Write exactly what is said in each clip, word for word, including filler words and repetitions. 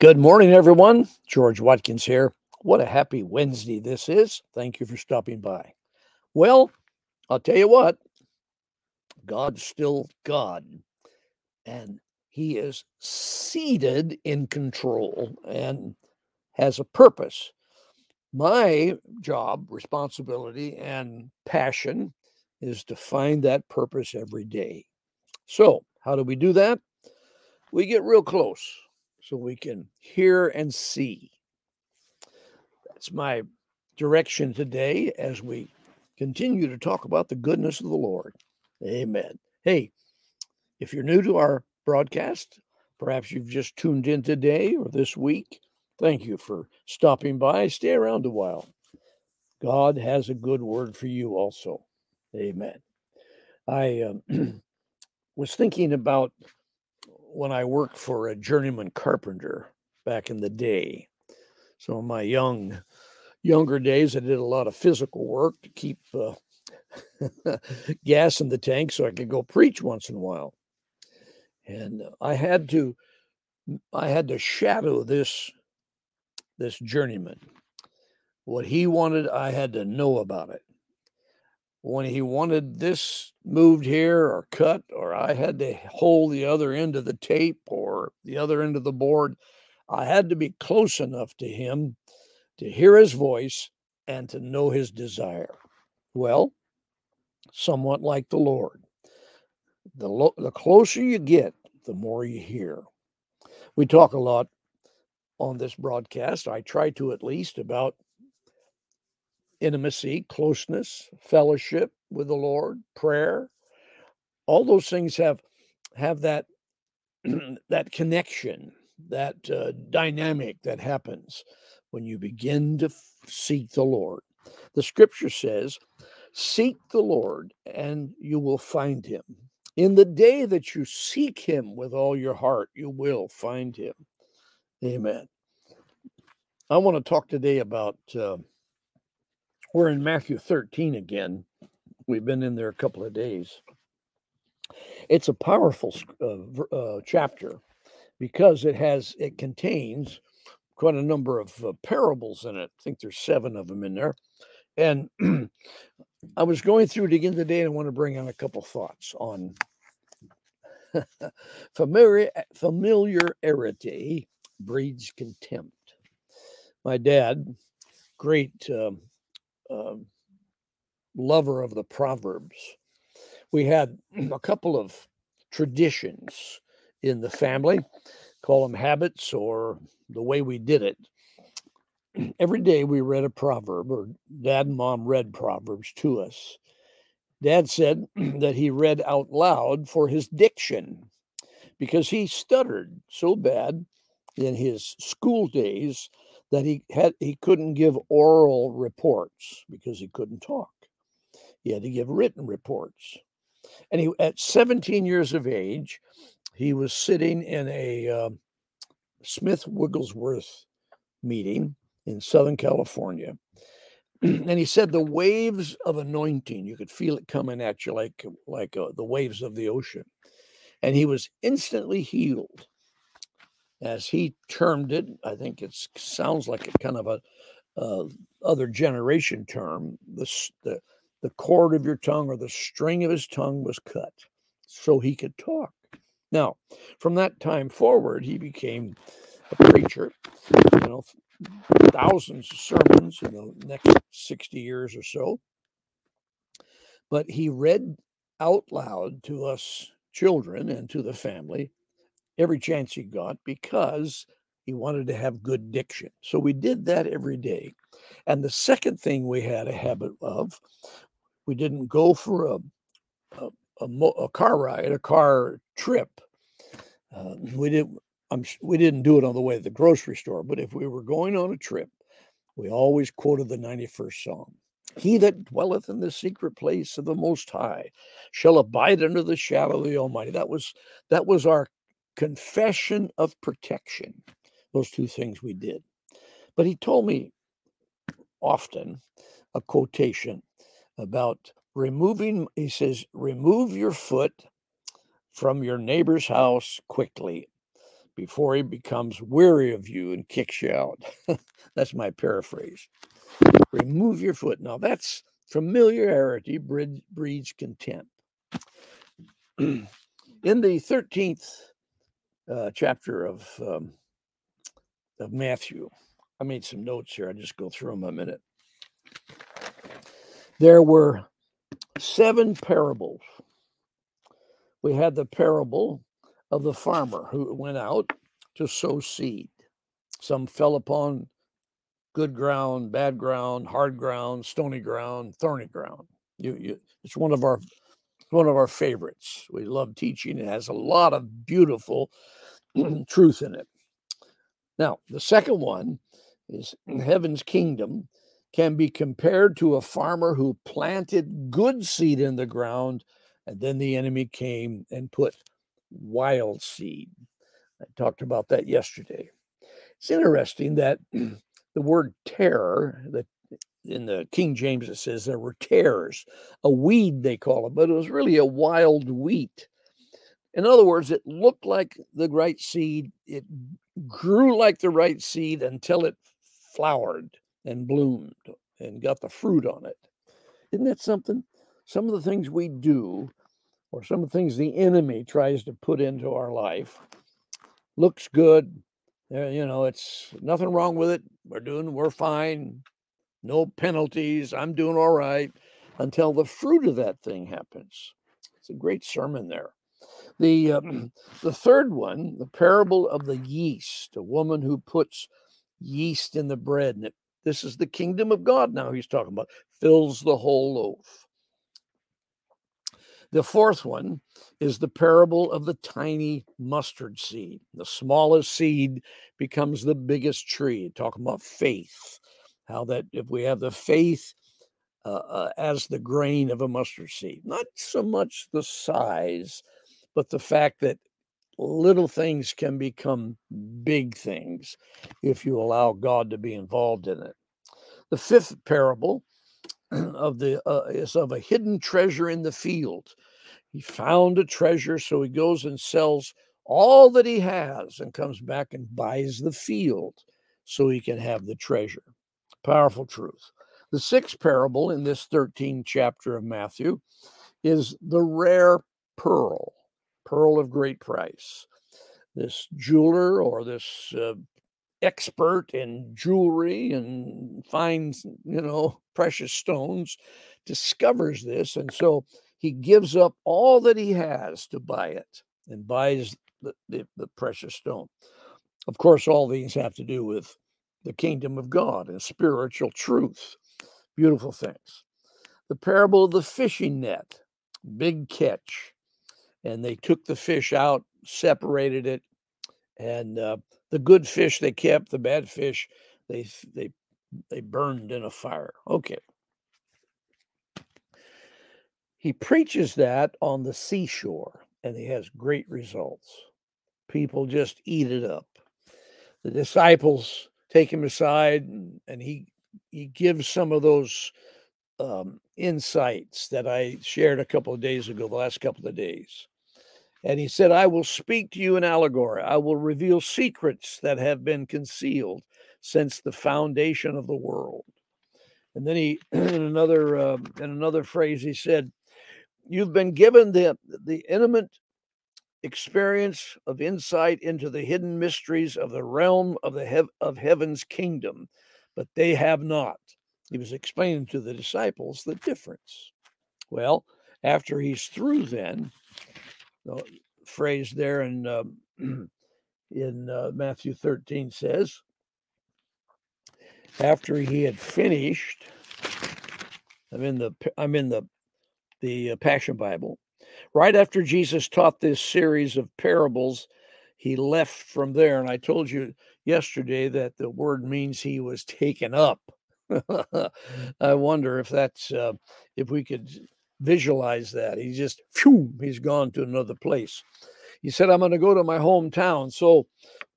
Good morning, everyone. George Watkins here. What a happy Wednesday this is. Thank you for stopping by. Well, I'll tell you what, God's still God, and he is seated in control and has a purpose. My job, responsibility, and passion is to find that purpose every day. So how do we do that? We get real close so we can hear and see. That's my direction today as we continue to talk about the goodness of the Lord. Amen. Hey, if you're new to our broadcast, perhaps you've just tuned in today or this week, thank you for stopping by. Stay around a while. God has a good word for you also. Amen. I um, was thinking about when I worked for a journeyman carpenter back in the day. So in my young, younger days, I did a lot of physical work to keep uh, gas in the tank so I could go preach once in a while. And I had to, I had to shadow this, this journeyman. What he wanted, I had to know about it. When he wanted this moved here or cut, or I had to hold the other end of the tape or the other end of the board, I had to be close enough to him to hear his voice and to know his desire. Well, somewhat like the Lord. The, lo- the closer you get, the more you hear. We talk a lot on this broadcast, I try to at least, about intimacy, closeness, fellowship with the Lord, prayer. All those things have have that, that connection, that uh, dynamic that happens when you begin to f- seek the Lord. The scripture says, seek the Lord and you will find him. In the day that you seek him with all your heart, you will find him. Amen. I want to talk today about... Uh, We're in Matthew thirteen again. We've been in there a couple of days. It's a powerful uh, uh, chapter because it has it contains quite a number of uh, parables in it. I think there's seven of them in there. And I was going through it again today, and I want to bring on a couple thoughts on familiar, familiarity breeds contempt. My dad, great... Um, Uh, lover of the Proverbs. We had a couple of traditions in the family, call them habits or the way we did it. Every day we read a proverb, or Dad and Mom read Proverbs to us. Dad said that he read out loud for his diction because he stuttered so bad in his school days that he had he couldn't give oral reports because he couldn't talk. He had to give written reports. And he, at seventeen years of age, he was sitting in a uh, Smith Wigglesworth meeting in Southern California. And he said the waves of anointing, you could feel it coming at you like, like uh, the waves of the ocean. And he was instantly healed. As he termed it, I think it sounds like a kind of a uh, other generation term. The, the the cord of your tongue or the string of his tongue was cut, so he could talk. Now, from that time forward, he became a preacher. You know, thousands of sermons in the next sixty years or so. But he read out loud to us children and to the family every chance he got because he wanted to have good diction. So we did that every day. And the second thing we had a habit of, we didn't go for a a, a, a car ride, a car trip. Uh, we didn't. I'm, we didn't do it on the way to the grocery store. But if we were going on a trip, we always quoted the ninety-first Psalm. He that dwelleth in the secret place of the Most High shall abide under the shadow of the Almighty. That was that was our confession of protection. Those two things we did. But he told me often a quotation about removing, he says, remove your foot from your neighbor's house quickly before he becomes weary of you and kicks you out. That's my paraphrase. Remove your foot. Now, that's familiarity breeds contempt. In the thirteenth uh, chapter of, um, of Matthew, I made some notes here. I'll just go through them a minute. There were seven parables. We had the parable of the farmer who went out to sow seed. Some fell upon good ground, bad ground, hard ground, stony ground, thorny ground. You, you, it's one of our one of our favorites. We love teaching. It has a lot of beautiful truth in it. Now, the second one is heaven's kingdom can be compared to a farmer who planted good seed in the ground, and then the enemy came and put wild seed. I talked about that yesterday. It's interesting that the word terror, that in the King James it says there were tares, a weed they call it, but it was really a wild wheat. In other words, it looked like the right seed, it grew like the right seed until it flowered and bloomed and got the fruit on it. Isn't that something? Some of the things we do, or some of the things the enemy tries to put into our life, looks good. You know, it's nothing wrong with it. We're doing, we're fine. No penalties. I'm doing all right, until the fruit of that thing happens. It's a great sermon there. The um, the third one, the parable of the yeast, a woman who puts yeast in the bread, and it, this is the kingdom of God now he's talking about, fills the whole loaf. The fourth one is the parable of the tiny mustard seed. The smallest seed becomes the biggest tree. Talking about faith, how that if we have the faith uh, uh, as the grain of a mustard seed, not so much the size, but the fact that little things can become big things if you allow God to be involved in it. The fifth parable of the uh, is of a hidden treasure in the field. He found a treasure, so he goes and sells all that he has and comes back and buys the field so he can have the treasure. Powerful truth. The sixth parable in this thirteenth chapter of Matthew is the rare pearl. Pearl of great price. This jeweler, or this uh, expert in jewelry and fine, you know, precious stones, discovers this. And so he gives up all that he has to buy it, and buys the, the, the precious stone. Of course, all these have to do with the kingdom of God and spiritual truth. Beautiful things. The parable of the fishing net, big catch. And they took the fish out, separated it, and uh, the good fish they kept, the bad fish they they they burned in a fire. Okay. He preaches that on the seashore, and he has great results. People just eat it up. The disciples take him aside, and, and he he gives some of those um, insights that I shared a couple of days ago, the last couple of days. And he said, I will speak to you in allegory. I will reveal secrets that have been concealed since the foundation of the world. And then he, in another uh, in another phrase, he said, you've been given the, the intimate experience of insight into the hidden mysteries of the realm of the hev- of heaven's kingdom, but they have not. He was explaining to the disciples the difference. Well, after he's through then, the phrase there in um, in uh, Matthew thirteen says, after he had finished, I'm in the I'm in the the uh, Passion Bible. Right after Jesus taught this series of parables, he left from there, and I told you yesterday that the word means he was taken up. I wonder if that's uh, if we could visualize that. He's just, phew, he's gone to another place. He said, I'm going to go to my hometown. So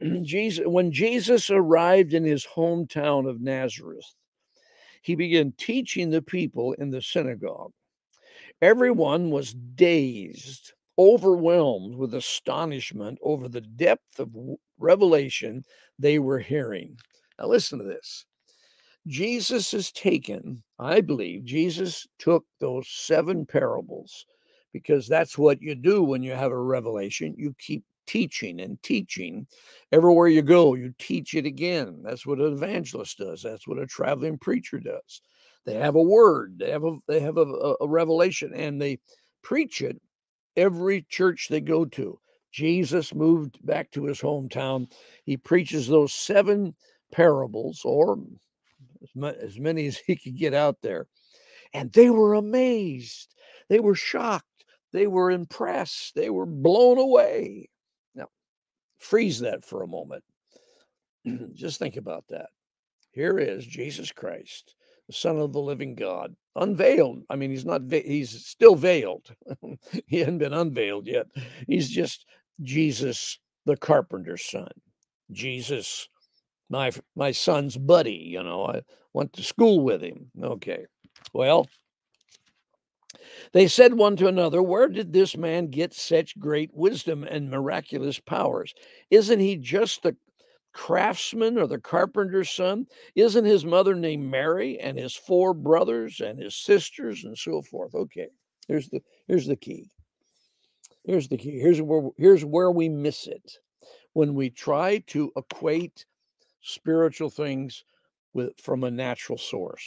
Jesus, when Jesus arrived in his hometown of Nazareth, he began teaching the people in the synagogue. Everyone was dazed overwhelmed with astonishment over the depth of revelation they were hearing. Now listen to this. Jesus is taken, I believe, Jesus took those seven parables, because that's what you do when you have a revelation. You keep teaching and teaching. Everywhere you go, you teach it again. That's what an evangelist does. That's what a traveling preacher does. They have a word, they have a, they have a, a revelation, and they preach it every church they go to. Jesus moved back to his hometown. He preaches those seven parables, or as many as he could get out there. And they were amazed. They were shocked. They were impressed. They were blown away. Now, freeze that for a moment. Just think about that. Here is Jesus Christ, the Son of the living God, unveiled. I mean, he's not, he's still veiled. He hadn't been unveiled yet. He's just Jesus, the carpenter's son. Jesus, my, my son's buddy, you know, I went to school with him. Okay. Well, they said one to another, where did this man get such great wisdom and miraculous powers? Isn't he just the craftsman or the carpenter's son? Isn't his mother named Mary, and his four brothers and his sisters and so forth? Okay, here's the here's the key. Here's the key. Here's where here's where we miss it when we try to equate spiritual things with from a natural source.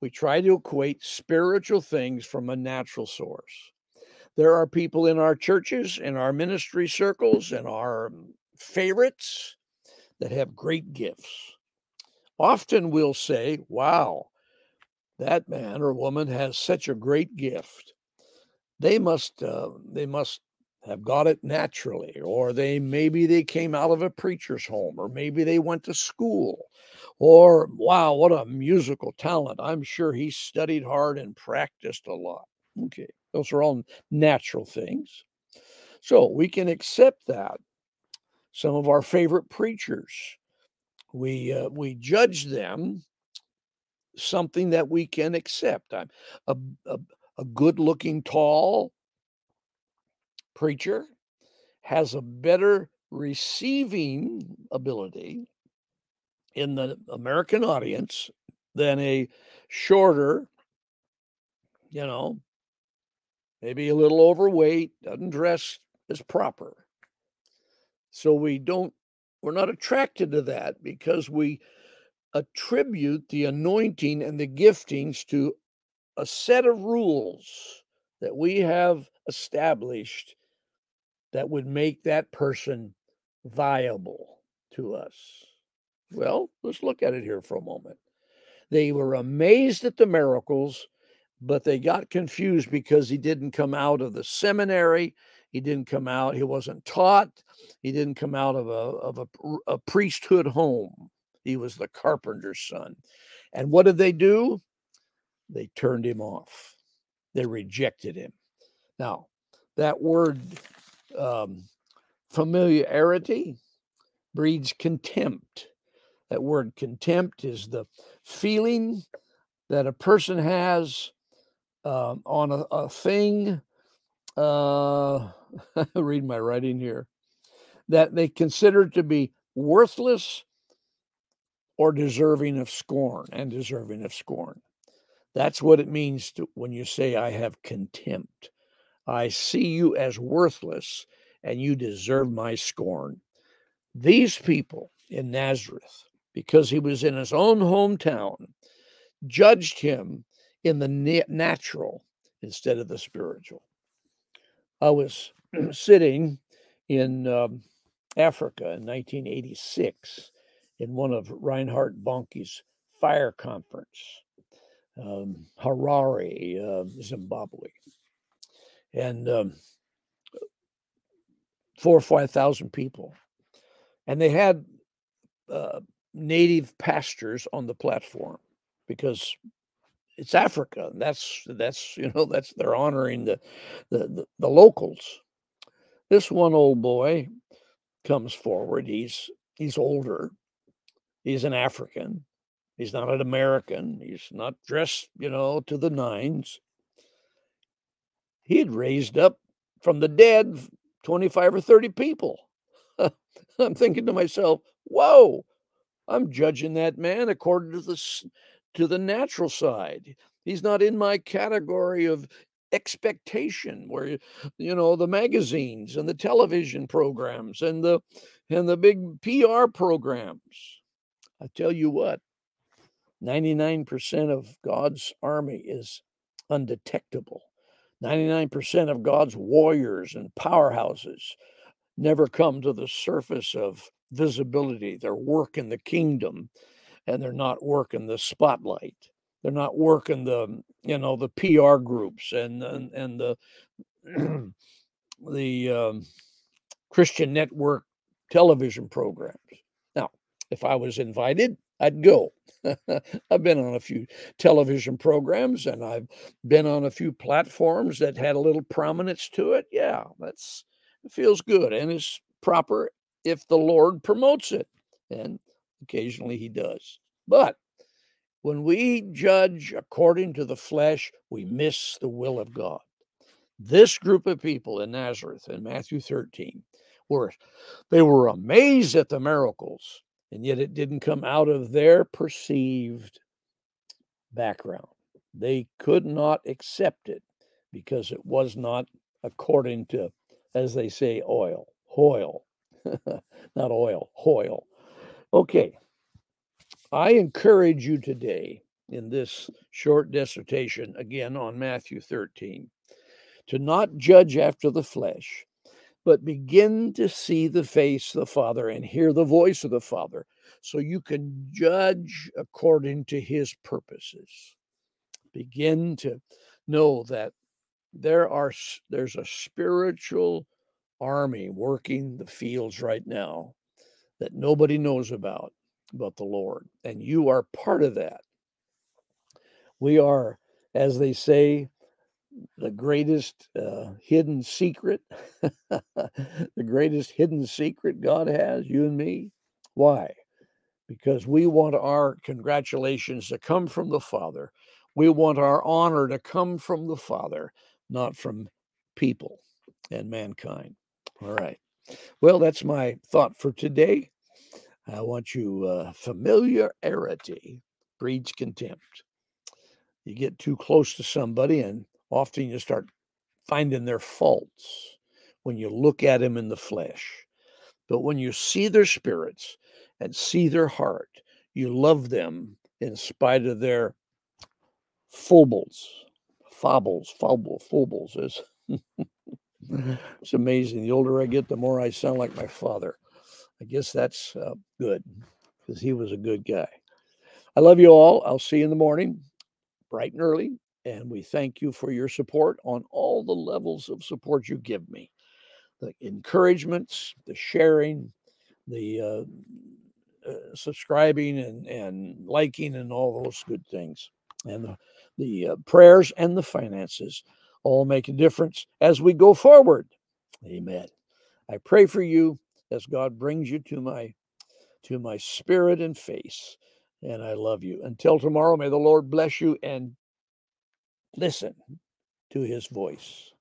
We try to equate spiritual things from a natural source. There are people in our churches, in our ministry circles, in our favorites that have great gifts. Often we'll say, wow, that man or woman has such a great gift. They must uh, they must have got it naturally, or they maybe they came out of a preacher's home, or maybe they went to school, or wow, what a musical talent. I'm sure he studied hard and practiced a lot. Okay, those are all natural things. So we can accept that. Some of our favorite preachers, we uh, we judge them something that we can accept. I'm a, a, a good-looking, tall preacher has a better receiving ability in the American audience than a shorter, you know, maybe a little overweight, doesn't dress as proper. So we don't, we're not attracted to that, because we attribute the anointing and the giftings to a set of rules that we have established that would make that person viable to us. Well, let's look at it here for a moment. They were amazed at the miracles, but they got confused because he didn't come out of the seminary. He didn't come out. He wasn't taught. He didn't come out of a of a, a priesthood home. He was the carpenter's son. And what did they do? They turned him off. They rejected him. Now, that word um, familiarity breeds contempt. That word contempt is the feeling that a person has uh, on a, a thing. Uh, read my writing here, that they consider to be worthless or deserving of scorn and deserving of scorn. That's what it means to, when you say, I have contempt. I see you as worthless and you deserve my scorn. These people in Nazareth, because he was in his own hometown, judged him in the natural instead of the spiritual. I was sitting in um, Africa in nineteen eighty-six in one of Reinhard Bonnke's fire conference, um, Harare, uh, Zimbabwe. And um, four or five thousand people. And they had uh, native pastors on the platform because it's Africa. That's, that's, you know, that's, they're honoring the, the, the, the locals. This one old boy comes forward. He's, he's older. He's an African. He's not an American. He's not dressed, you know, to the nines. He had raised up from the dead twenty-five or thirty people. I'm thinking to myself, whoa, I'm judging that man according to the, to the natural side. He's not in my category of expectation where, you know, the magazines and the television programs and the, and the big P R programs. I tell you what, ninety-nine percent of God's army is undetectable. ninety-nine percent of God's warriors and powerhouses never come to the surface of visibility. They're working the kingdom, and they're not working the spotlight. They're not working the, you know, the P R groups and and, and the the um, Christian network television programs. Now, if I was invited, I'd go. I've been on a few television programs, and I've been on a few platforms that had a little prominence to it. Yeah, that's it feels good, and it's proper if the Lord promotes it, and occasionally He does. But when we judge according to the flesh, we miss the will of God. This group of people in Nazareth in Matthew thirteen, were they were amazed at the miracles, and yet it didn't come out of their perceived background. They could not accept it because it was not according to, as they say, oil, hoil, not oil, hoil. Okay, I encourage you today in this short dissertation, again on Matthew thirteen, to not judge after the flesh, but begin to see the face of the Father and hear the voice of the Father so you can judge according to His purposes. Begin to know that there are there's a spiritual army working the fields right now that nobody knows about but the Lord, and you are part of that. We are, as they say, the greatest uh, hidden secret, the greatest hidden secret God has, you and me. Why? Because we want our congratulations to come from the Father. We want our honor to come from the Father, not from people and mankind. All right. Well, that's my thought for today. I want you, uh, familiarity breeds contempt. You get too close to somebody, and often you start finding their faults when you look at them in the flesh. But when you see their spirits and see their heart, you love them in spite of their foibles, foibles, foibles, foibles. It's, it's amazing. The older I get, the more I sound like my father. I guess that's uh, good, because he was a good guy. I love you all. I'll see you in the morning, bright and early. And we thank you for your support on all the levels of support you give me. The encouragements, the sharing, the uh, uh, subscribing and, and liking and all those good things. And the, the uh, prayers and the finances all make a difference as we go forward. Amen. I pray for you as God brings you to my, to my spirit and face. And I love you. Until tomorrow, may the Lord bless you and listen to His voice.